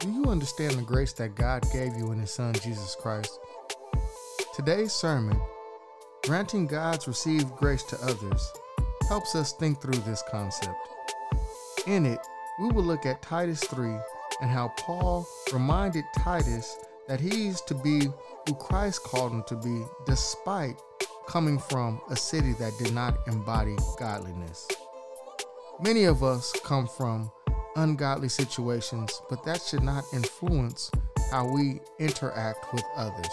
Do you understand the grace that God gave you in His Son, Jesus Christ? Today's sermon, Granting God's Received Grace to Others, helps us think through this concept. In it, we will look at Titus 3 and how Paul reminded Titus that he's to be who Christ called him to be, despite coming from a city that did not embody godliness. Many of us come from ungodly situations, but that should not influence how we interact with others.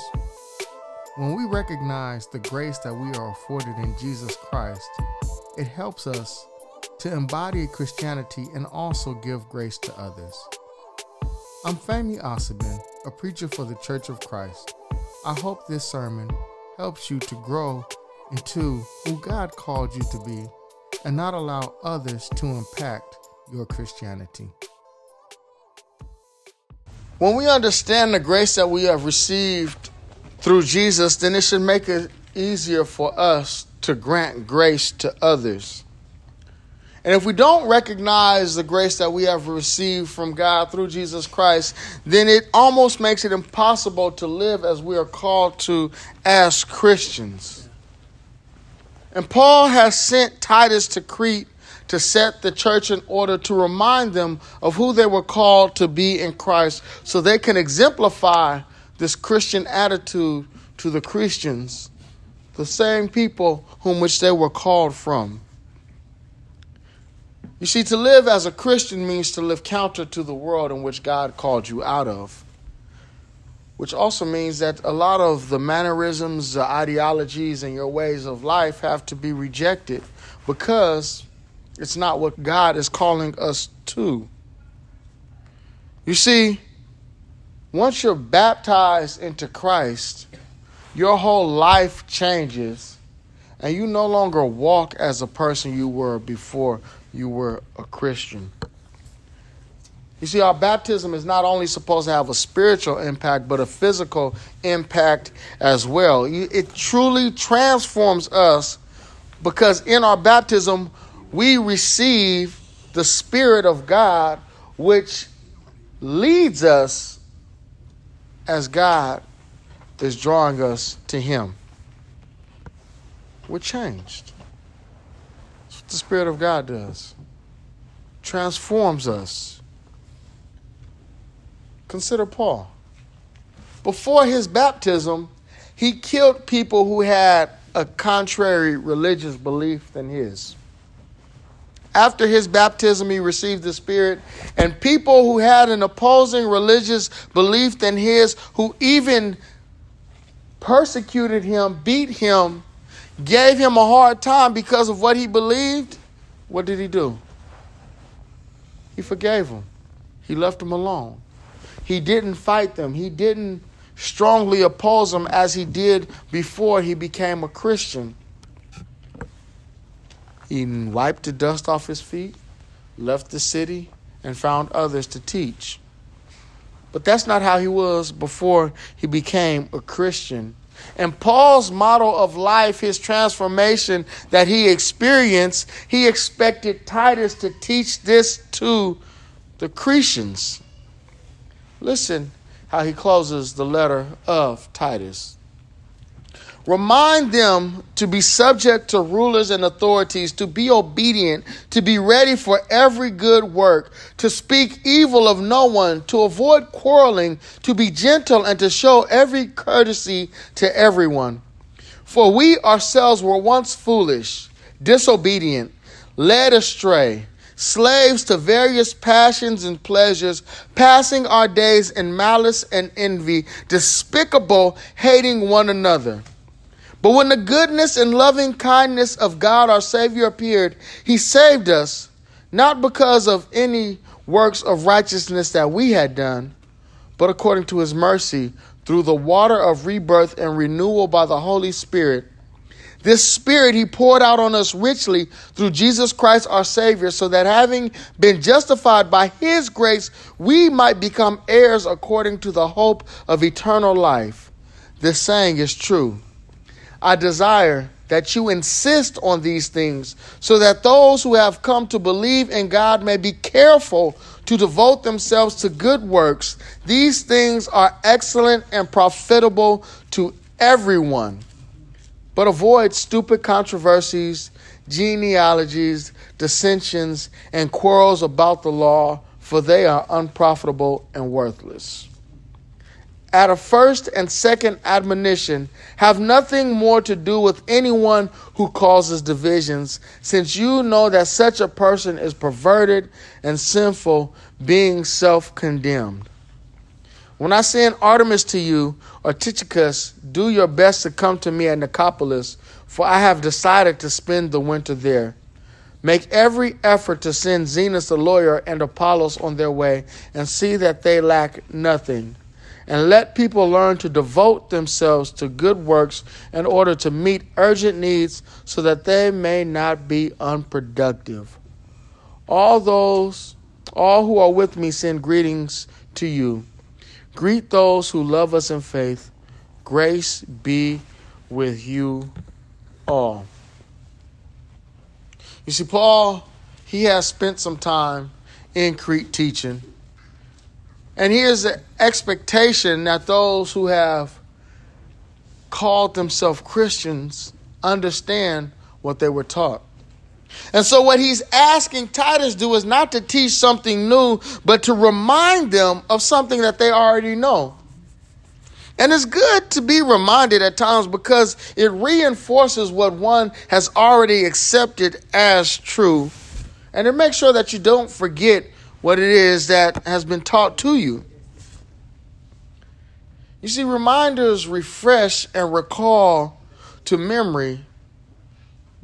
When we recognize the grace that we are afforded in Jesus Christ, it helps us to embody Christianity and also give grace to others. I'm Femi Asabin, a preacher for the Church of Christ. I hope this sermon helps you to grow into who God called you to be and not allow others to impact your Christianity. When we understand the grace that we have received through Jesus, then it should make it easier for us to grant grace to others. And if we don't recognize the grace that we have received from God through Jesus Christ, then it almost makes it impossible to live as we are called to as Christians. And Paul has sent Titus to Crete to set the church in order, to remind them of who they were called to be in Christ, so they can exemplify this Christian attitude to the Christians, the same people whom which they were called from. You see, to live as a Christian means to live counter to the world in which God called you out of, which also means that a lot of the mannerisms, the ideologies, and your ways of life have to be rejected, because it's not what God is calling us to. You see, once you're baptized into Christ, your whole life changes, and you no longer walk as a person you were before you were a Christian. You see, our baptism is not only supposed to have a spiritual impact, but a physical impact as well. It truly transforms us, because in our baptism, we receive the Spirit of God, which leads us as God is drawing us to Him. We're changed. That's what the Spirit of God does. Transforms us. Consider Paul. Before his baptism, he killed people who had a contrary religious belief than his. After his baptism, he received the Spirit, and people who had an opposing religious belief than his, who even persecuted him, beat him, gave him a hard time because of what he believed, what did he do? He forgave them. He left them alone. He didn't fight them. He didn't strongly oppose them as he did before he became a Christian. He wiped the dust off his feet, left the city, and found others to teach. But that's not how he was before he became a Christian. And Paul's model of life, his transformation that he experienced, he expected Titus to teach this to the Cretians. Listen how he closes the letter of Titus. Remind them to be subject to rulers and authorities, to be obedient, to be ready for every good work, to speak evil of no one, to avoid quarreling, to be gentle, and to show every courtesy to everyone. For we ourselves were once foolish, disobedient, led astray, slaves to various passions and pleasures, passing our days in malice and envy, despicable, hating one another. But when the goodness and loving kindness of God our Savior appeared, He saved us, not because of any works of righteousness that we had done, but according to His mercy, through the water of rebirth and renewal by the Holy Spirit. This Spirit He poured out on us richly through Jesus Christ our Savior, so that having been justified by His grace, we might become heirs according to the hope of eternal life. This saying is true. I desire that you insist on these things, so that those who have come to believe in God may be careful to devote themselves to good works. These things are excellent and profitable to everyone. But avoid stupid controversies, genealogies, dissensions, and quarrels about the law, for they are unprofitable and worthless. At a first and second admonition, have nothing more to do with anyone who causes divisions, since you know that such a person is perverted and sinful, being self-condemned. When I send Artemis to you, or Tychicus, do your best to come to me at Nicopolis, for I have decided to spend the winter there. Make every effort to send Zenas the lawyer and Apollos on their way, and see that they lack nothing. And let people learn to devote themselves to good works in order to meet urgent needs, so that they may not be unproductive. All who are with me send greetings to you. Greet those who love us in faith. Grace be with you all. You see, Paul, he has spent some time in Crete teaching. And here's the expectation that those who have called themselves Christians understand what they were taught. And so what he's asking Titus do is not to teach something new, but to remind them of something that they already know. And it's good to be reminded at times, because it reinforces what one has already accepted as true. And it makes sure that you don't forget what it is that has been taught to you. You see, reminders refresh and recall to memory,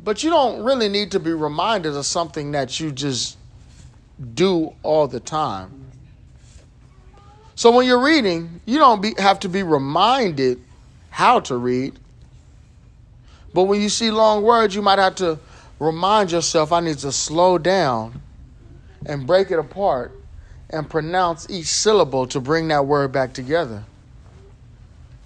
but you don't really need to be reminded of something that you just do all the time. So when you're reading, you don't have to be reminded how to read. But when you see long words, you might have to remind yourself, I need to slow down and break it apart and pronounce each syllable to bring that word back together.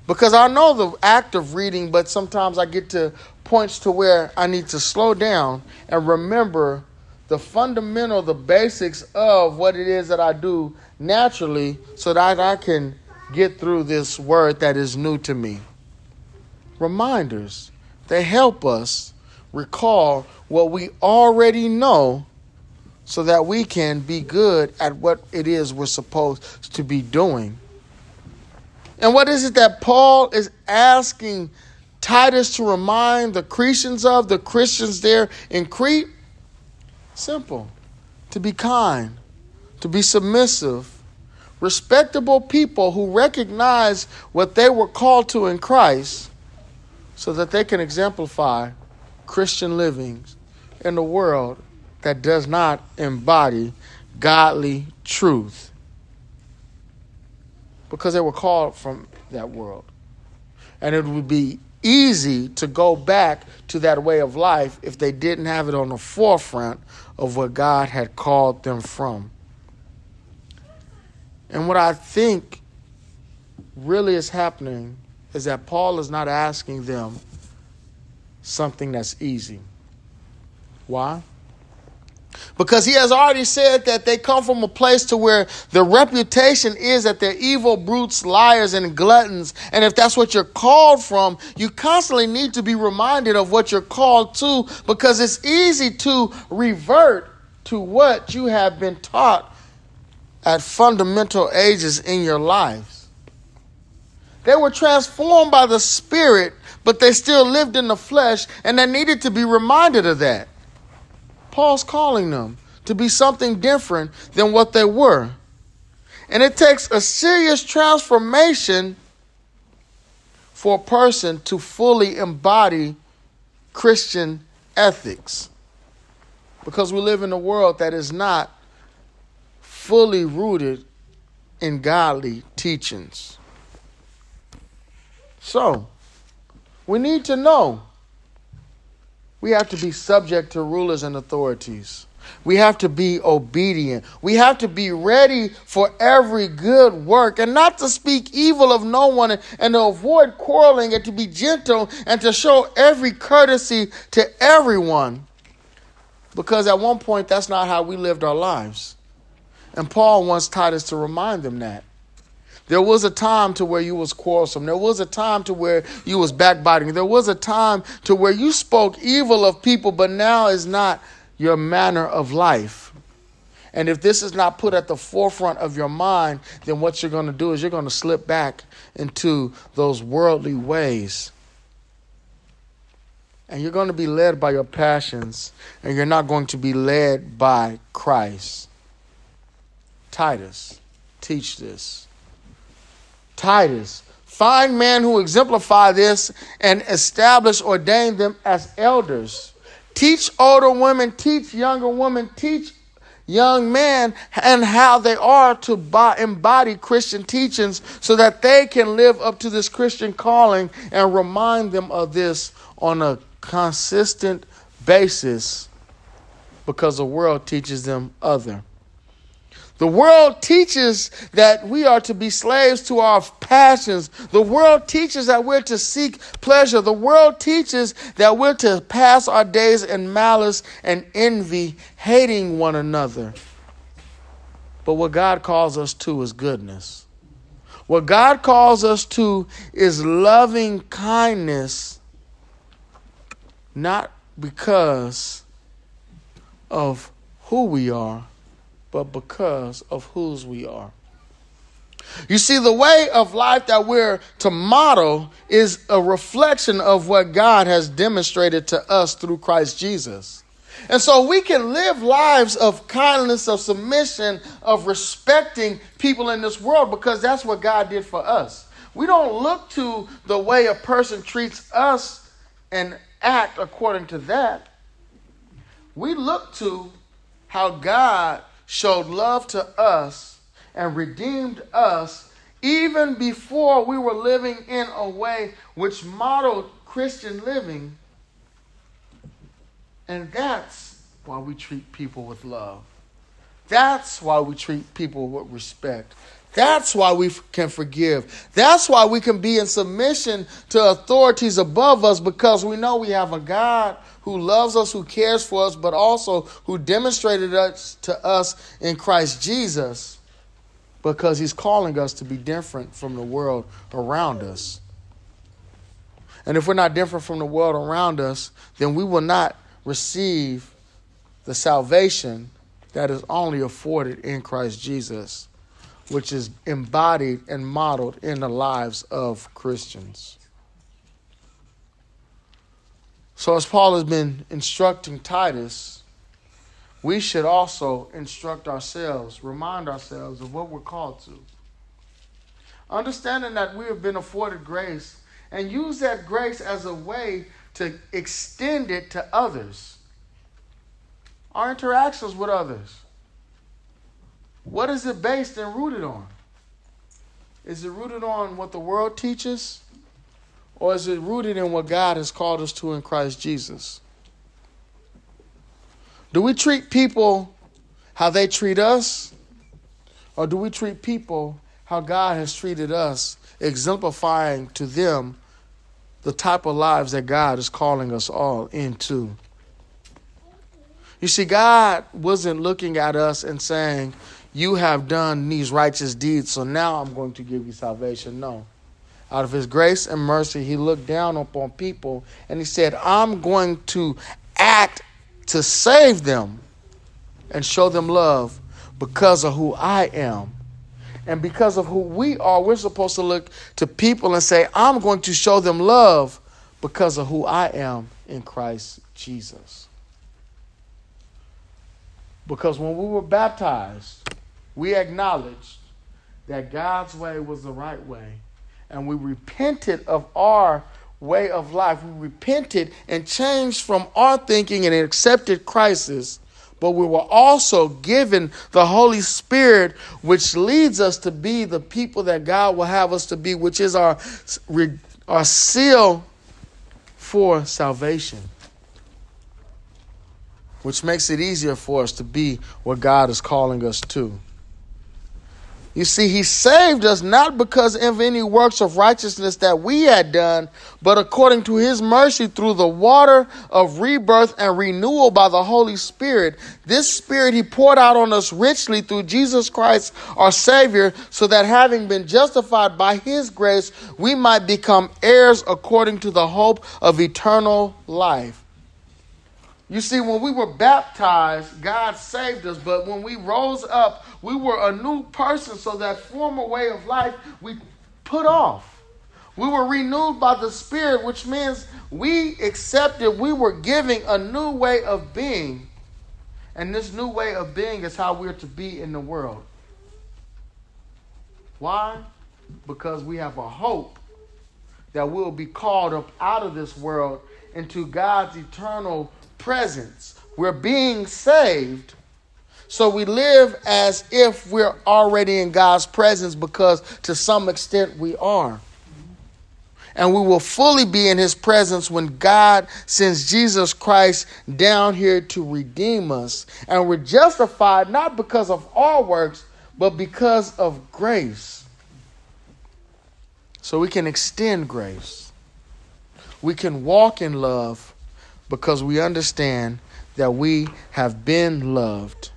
Because I know the act of reading, but sometimes I get to points to where I need to slow down and remember the fundamental, the basics of what it is that I do naturally, so that I can get through this word that is new to me. Reminders, they help us recall what we already know, so that we can be good at what it is we're supposed to be doing. And what is it that Paul is asking Titus to remind the Christians there in Crete? Simple. To be kind, to be submissive, respectable people who recognize what they were called to in Christ, so that they can exemplify Christian living in the world that does not embody godly truth, because they were called from that world. And it would be easy to go back to that way of life if they didn't have it on the forefront of what God had called them from. And what I think really is happening is that Paul is not asking them something that's easy. Why? Because he has already said that they come from a place to where the reputation is that they're evil brutes, liars, and gluttons. And if that's what you're called from, you constantly need to be reminded of what you're called to, because it's easy to revert to what you have been taught at fundamental ages in your lives. They were transformed by the Spirit, but they still lived in the flesh, and they needed to be reminded of that. Paul's calling them to be something different than what they were. And it takes a serious transformation for a person to fully embody Christian ethics, because we live in a world that is not fully rooted in godly teachings. So we need to know. we have to be subject to rulers and authorities. We have to be obedient. We have to be ready for every good work and not to speak evil of no one and to avoid quarreling and to be gentle and to show every courtesy to everyone. Because at one point, that's not how we lived our lives. And Paul wants Titus to remind them that. There was a time to where you was quarrelsome. There was a time to where you was backbiting. There was a time to where you spoke evil of people, but now is not your manner of life. And if this is not put at the forefront of your mind, then what you're going to do is you're going to slip back into those worldly ways. And you're going to be led by your passions, and you're not going to be led by Christ. Titus, teach this. Titus, find men who exemplify this and establish, ordain them as elders. Teach older women, teach younger women, teach young men, and how they are to embody Christian teachings so that they can live up to this Christian calling and remind them of this on a consistent basis, because the world teaches them other. The world teaches that we are to be slaves to our passions. The world teaches that we're to seek pleasure. The world teaches that we're to pass our days in malice and envy, hating one another. But what God calls us to is goodness. What God calls us to is loving kindness, not because of who we are, but because of whose we are. You see, the way of life that we're to model is a reflection of what God has demonstrated to us through Christ Jesus. And so we can live lives of kindness, of submission, of respecting people in this world, because that's what God did for us. We don't look to the way a person treats us and act according to that. We look to how God showed love to us and redeemed us even before we were living in a way which modeled Christian living. And that's why we treat people with love. That's why we treat people with respect. That's why we can forgive. That's why we can be in submission to authorities above us, because we know we have a God who loves us, who cares for us, but also who demonstrated us to us in Christ Jesus, because he's calling us to be different from the world around us. And if we're not different from the world around us, then we will not receive the salvation that is only afforded in Christ Jesus, which is embodied and modeled in the lives of Christians. So as Paul has been instructing Titus, we should also instruct ourselves, remind ourselves of what we're called to. Understanding that we have been afforded grace, and use that grace as a way to extend it to others. Our interactions with others. What is it based and rooted on? Is it rooted on what the world teaches? Or is it rooted in what God has called us to in Christ Jesus? Do we treat people how they treat us? Or do we treat people how God has treated us, exemplifying to them the type of lives that God is calling us all into? You see, God wasn't looking at us and saying, "You have done these righteous deeds, so now I'm going to give you salvation." No. Out of his grace and mercy, he looked down upon people and he said, "I'm going to act to save them and show them love because of who I am." And because of who we are, we're supposed to look to people and say, "I'm going to show them love because of who I am in Christ Jesus." Because when we were baptized, we acknowledged that God's way was the right way, and we repented of our way of life. We repented and changed from our thinking and accepted Christ. But we were also given the Holy Spirit, which leads us to be the people that God will have us to be, which is our seal for salvation. which makes it easier for us to be what God is calling us to. You see, he saved us not because of any works of righteousness that we had done, but according to his mercy through the water of rebirth and renewal by the Holy Spirit. This Spirit he poured out on us richly through Jesus Christ, our Savior, so that having been justified by his grace, we might become heirs according to the hope of eternal life. You see, when we were baptized, God saved us. But when we rose up, we were a new person. So that former way of life we put off. We were renewed by the Spirit, which means we accepted we were giving a new way of being. And this new way of being is how we're to be in the world. Why? Because we have a hope that we'll be called up out of this world into God's eternal presence. We're being saved, so we live as if we're already in God's presence, because to some extent we are. And we will fully be in his presence when God sends Jesus Christ down here to redeem us. And we're justified not because of our works, but because of grace. So we can extend grace. We can walk in love, because we understand that we have been loved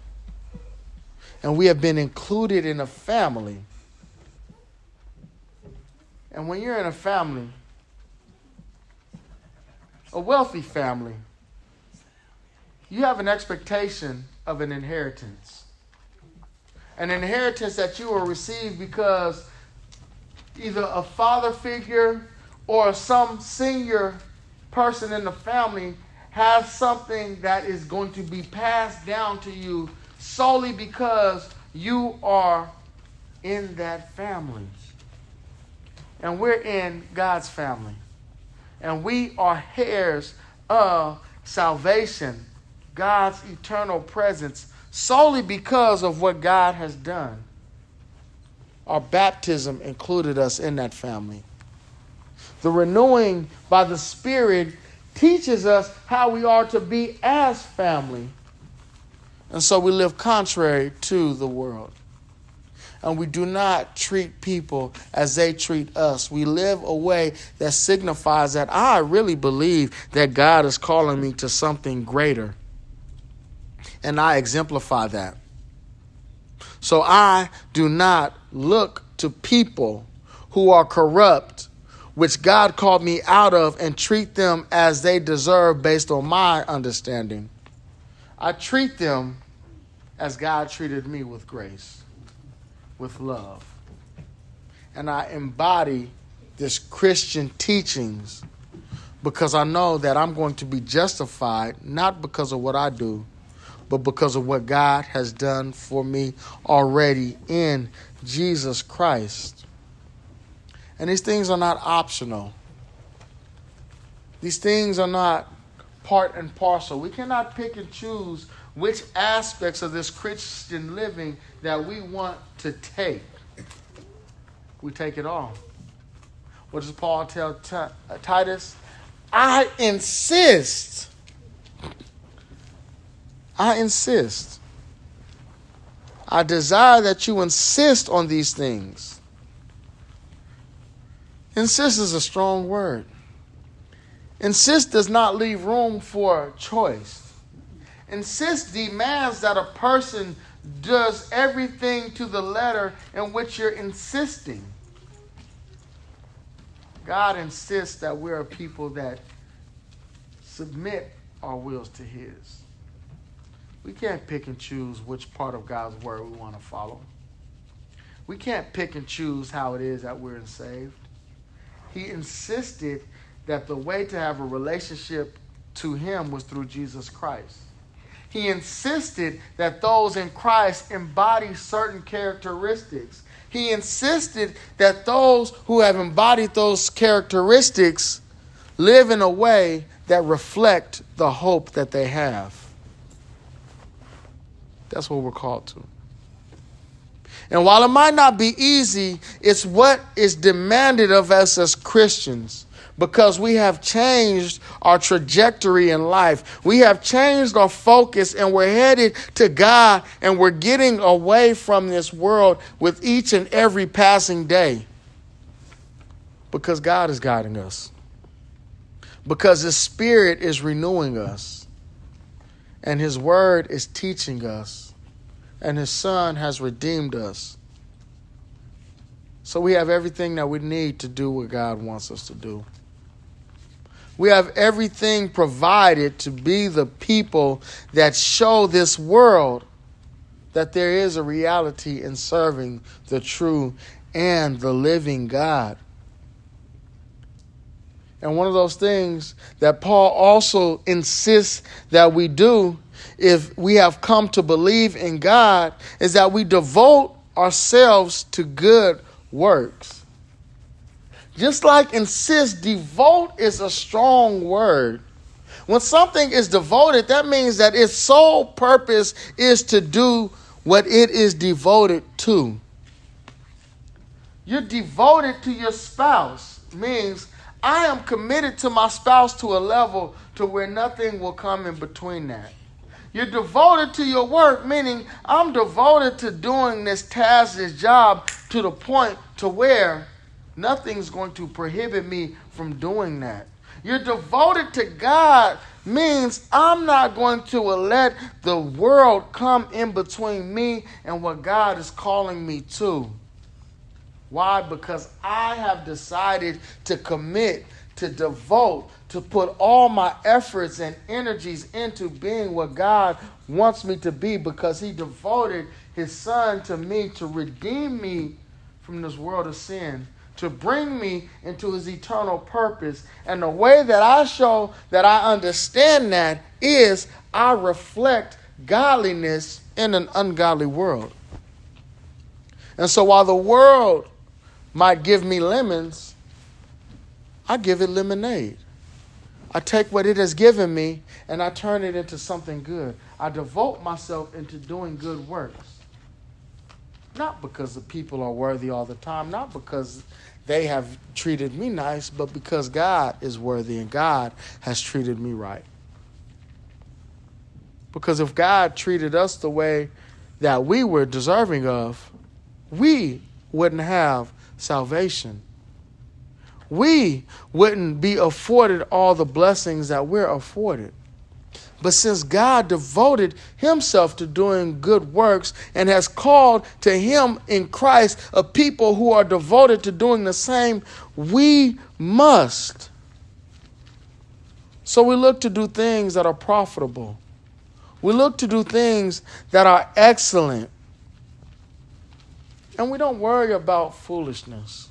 and we have been included in a family. And when you're in a family, a wealthy family, you have an expectation of an inheritance. An inheritance that you will receive because either a father figure or some senior person in the family has something that is going to be passed down to you solely because you are in that family. And we're in God's family. And we are heirs of salvation, God's eternal presence, solely because of what God has done. Our baptism included us in that family. The renewing by the Spirit teaches us how we are to be as family. And so we live contrary to the world. And we do not treat people as they treat us. We live a way that signifies that I really believe that God is calling me to something greater. And I exemplify that. So I do not look to people who are corrupt, which God called me out of, and treat them as they deserve based on my understanding. I treat them as God treated me, with grace, with love. And I embody this Christian teachings because I know that I'm going to be justified not because of what I do, but because of what God has done for me already in Jesus Christ. And these things are not optional. These things are not part and parcel. We cannot pick and choose which aspects of this Christian living that we want to take. We take it all. What does Paul tell Titus? I insist. I desire that you insist on these things. Insist is a strong word. Insist does not leave room for choice. Insist demands that a person does everything to the letter in which you're insisting. God insists that we're a people that submit our wills to his. We can't pick and choose which part of God's word we want to follow. We can't pick and choose how it is that we're saved. He insisted that the way to have a relationship to him was through Jesus Christ. He insisted that those in Christ embody certain characteristics. He insisted that those who have embodied those characteristics live in a way that reflect the hope that they have. That's what we're called to. And while it might not be easy, it's what is demanded of us as Christians. because we have changed our trajectory in life. We have changed our focus and we're headed to God, and we're getting away from this world with each and every passing day because God is guiding us, because His Spirit is renewing us, and His Word is teaching us, and His Son has redeemed us. So we have everything that we need to do what God wants us to do. We have everything provided to be the people that show this world that there is a reality in serving the true and the living God. And one of those things that Paul also insists that we do, if we have come to believe in God, is that we devote ourselves to good works. Just like insist, devote is a strong word. When something is devoted, that means that its sole purpose is to do what it is devoted to. You're devoted to your spouse, means I am committed to my spouse to a level to where nothing will come in between that. You're devoted to your work, meaning I'm devoted to doing this task, this job, to the point to where nothing's going to prohibit me from doing that. You're devoted to God means I'm not going to let the world come in between me and what God is calling me to. Why? Because I have decided to commit, to devote, to put all my efforts and energies into being what God wants me to be, because He devoted His Son to me to redeem me from this world of sin, to bring me into His eternal purpose. And the way that I show that I understand that is I reflect godliness in an ungodly world. And so while the world might give me lemons, I give it lemonade. I take what it has given me and I turn it into something good. I devote myself into doing good works. Not because the people are worthy all the time, not because they have treated me nice, but because God is worthy and God has treated me right. Because if God treated us the way that we were deserving of, we wouldn't have salvation. We wouldn't be afforded all the blessings that we're afforded. But since God devoted Himself to doing good works and has called to Him in Christ a people who are devoted to doing the same, we must. So we look to do things that are profitable. We look to do things that are excellent. And we don't worry about foolishness.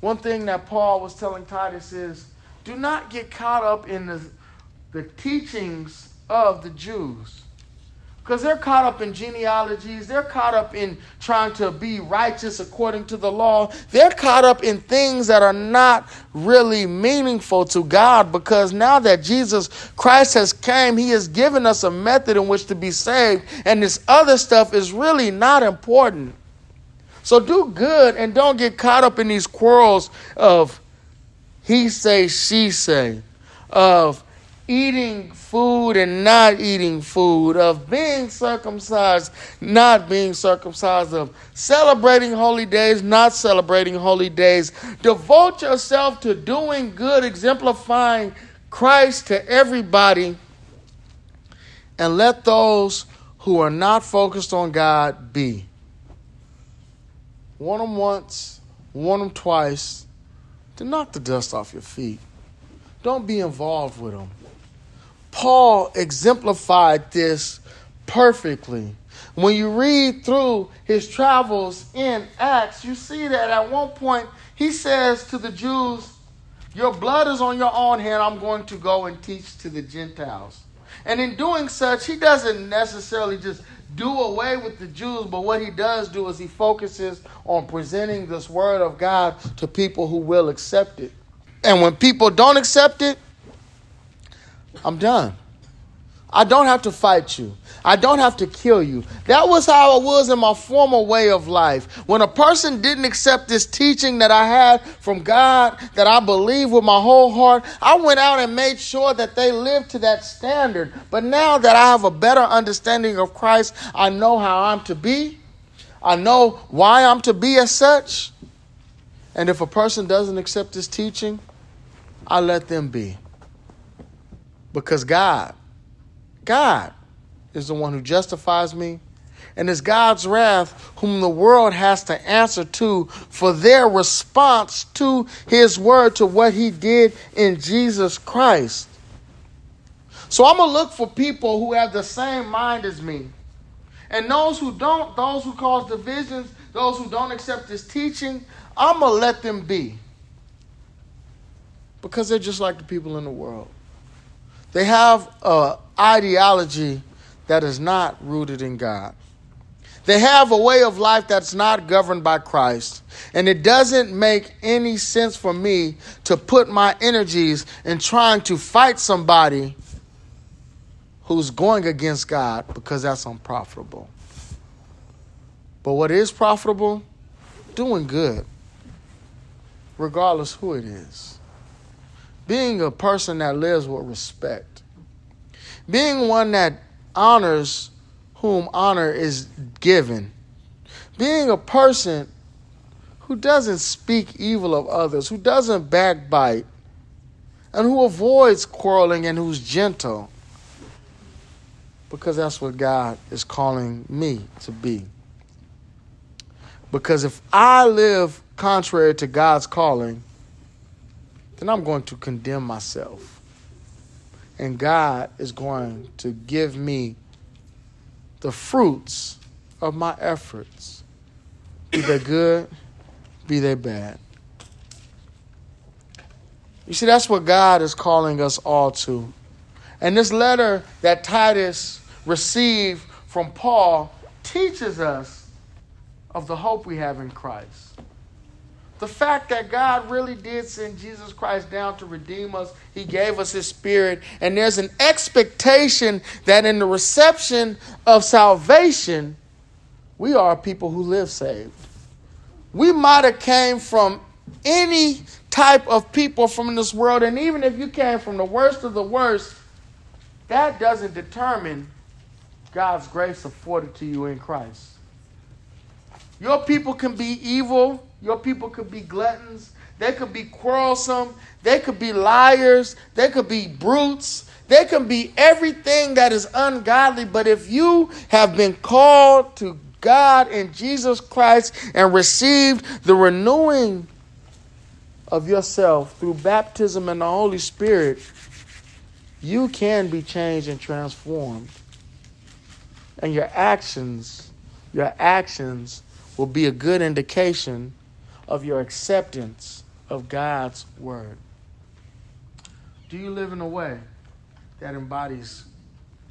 One thing that Paul was telling Titus is, do not get caught up in the teachings of the Jews. Because they're caught up in genealogies. They're caught up in trying to be righteous according to the law. They're caught up in things that are not really meaningful to God, because now that Jesus Christ has came, He has given us a method in which to be saved. And this other stuff is really not important. So do good and don't get caught up in these quarrels of he say, she say, of eating food and not eating food, of being circumcised, not being circumcised, of celebrating holy days, not celebrating holy days. Devote yourself to doing good, exemplifying Christ to everybody, and let those who are not focused on God be. Warn them once, warn them twice, to knock the dust off your feet. Don't be involved with them. Paul exemplified this perfectly. When you read through his travels in Acts, you see that at one point he says to the Jews, your blood is on your own hand. I'm going to go and teach to the Gentiles. And in doing such, he doesn't necessarily just do away with the Jews, but what he does do is he focuses on presenting this word of God to people who will accept it. And when people don't accept it, I'm done. I don't have to fight you. I don't have to kill you. That was how I was in my former way of life. When a person didn't accept this teaching that I had from God, that I believed with my whole heart, I went out and made sure that they lived to that standard. But now that I have a better understanding of Christ, I know how I'm to be. I know why I'm to be as such. And if a person doesn't accept this teaching, I let them be. Because God is the one who justifies me, and it's God's wrath whom the world has to answer to for their response to his word, to what he did in Jesus Christ. So I'm going to look for people who have the same mind as me. And those who don't, those who cause divisions, those who don't accept this teaching, I'm going to let them be. Because they're just like the people in the world. They have an ideology that is not rooted in God. They have a way of life that's not governed by Christ. And it doesn't make any sense for me to put my energies in trying to fight somebody who's going against God, because that's unprofitable. But what is profitable? Doing good, regardless who it is. Being a person that lives with respect. Being one that honors whom honor is given. Being a person who doesn't speak evil of others, who doesn't backbite, and who avoids quarreling and who's gentle. Because that's what God is calling me to be. Because if I live contrary to God's calling, then I'm going to condemn myself. And God is going to give me the fruits of my efforts, be they good, be they bad. You see, that's what God is calling us all to. And this letter that Titus received from Paul teaches us of the hope we have in Christ. The fact that God really did send Jesus Christ down to redeem us. He gave us his spirit. And there's an expectation that in the reception of salvation, we are people who live saved. We might have came from any type of people from this world. And even if you came from the worst of the worst, that doesn't determine God's grace afforded to you in Christ. Your people can be evil. Your people could be gluttons. They could be quarrelsome. They could be liars. They could be brutes. They could be everything that is ungodly. But if you have been called to God in Jesus Christ and received the renewing of yourself through baptism and the Holy Spirit, you can be changed and transformed. And your actions will be a good indication of your acceptance of God's word. Do you live in a way that embodies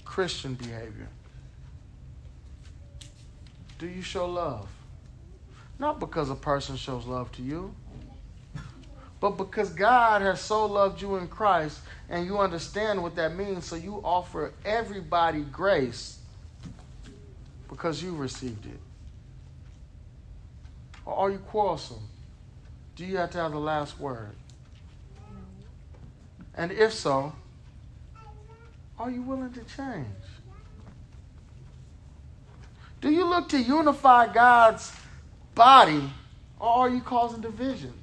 Christian behavior? Do you show love? Not because a person shows love to you, but because God has so loved you in Christ, and you understand what that means, so you offer everybody grace because you received it. Or are you quarrelsome? Do you have to have the last word? And if so, are you willing to change? Do you look to unify God's body, or are you causing divisions?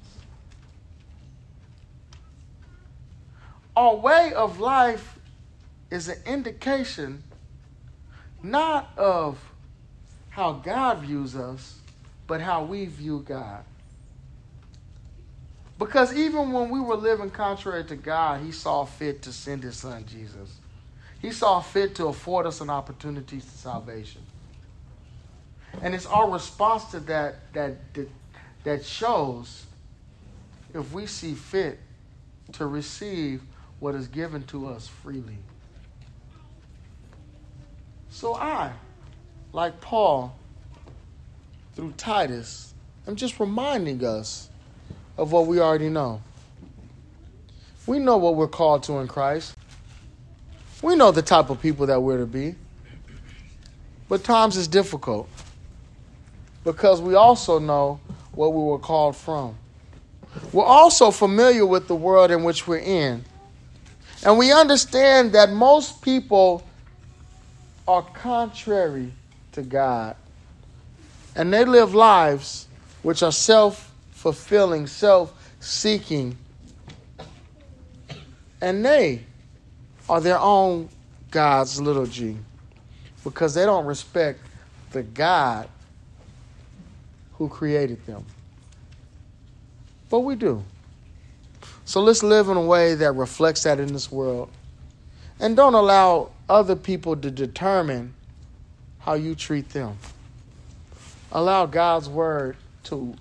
Our way of life is an indication not of how God views us, but how we view God. Because even when we were living contrary to God, he saw fit to send his son, Jesus. He saw fit to afford us an opportunity to salvation. And it's our response to that shows if we see fit to receive what is given to us freely. So I, like Paul, through Titus, I'm just reminding us of what we already know. We know what we're called to in Christ. We know the type of people that we're to be. But times is difficult because we also know what we were called from. We're also familiar with the world in which we're in. And we understand that most people are contrary to God. And they live lives which are self-fulfilling, self-seeking. And they are their own God's little g, because they don't respect the God who created them. But we do. So let's live in a way that reflects that in this world. And don't allow other people to determine how you treat them. Allow God's word to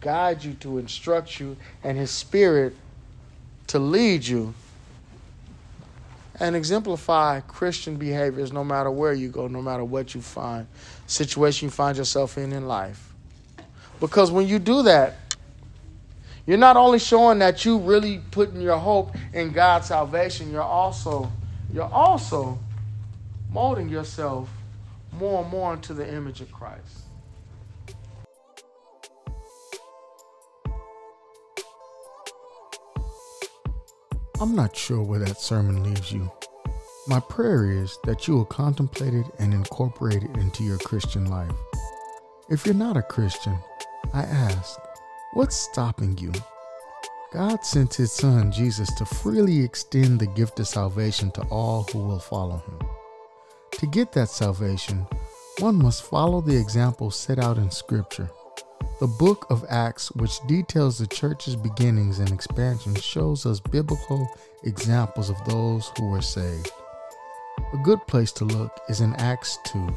guide you, to instruct you, and his spirit to lead you. And exemplify Christian behaviors no matter where you go, no matter what you find, situation you find yourself in life. Because when you do that, you're not only showing that you really putting your hope in God's salvation, you're also molding yourself more and more into the image of Christ. I'm not sure where that sermon leaves you. My prayer is that you will contemplate it and incorporate it into your Christian life. If you're not a Christian, I ask, what's stopping you? God sent his son Jesus to freely extend the gift of salvation to all who will follow him. To get that salvation, one must follow the example set out in Scripture. The book of Acts, which details the church's beginnings and expansion, shows us biblical examples of those who were saved. A good place to look is in Acts 2.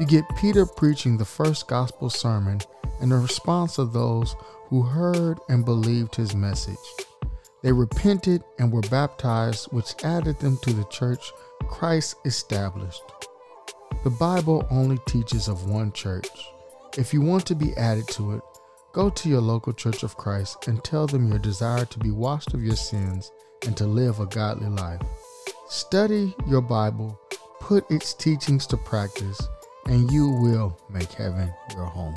You get Peter preaching the first gospel sermon and the response of those who heard and believed his message. They repented and were baptized, which added them to the church Christ established. The Bible only teaches of one church. If you want to be added to it, go to your local Church of Christ and tell them your desire to be washed of your sins and to live a godly life. Study your Bible, put its teachings to practice, and you will make heaven your home.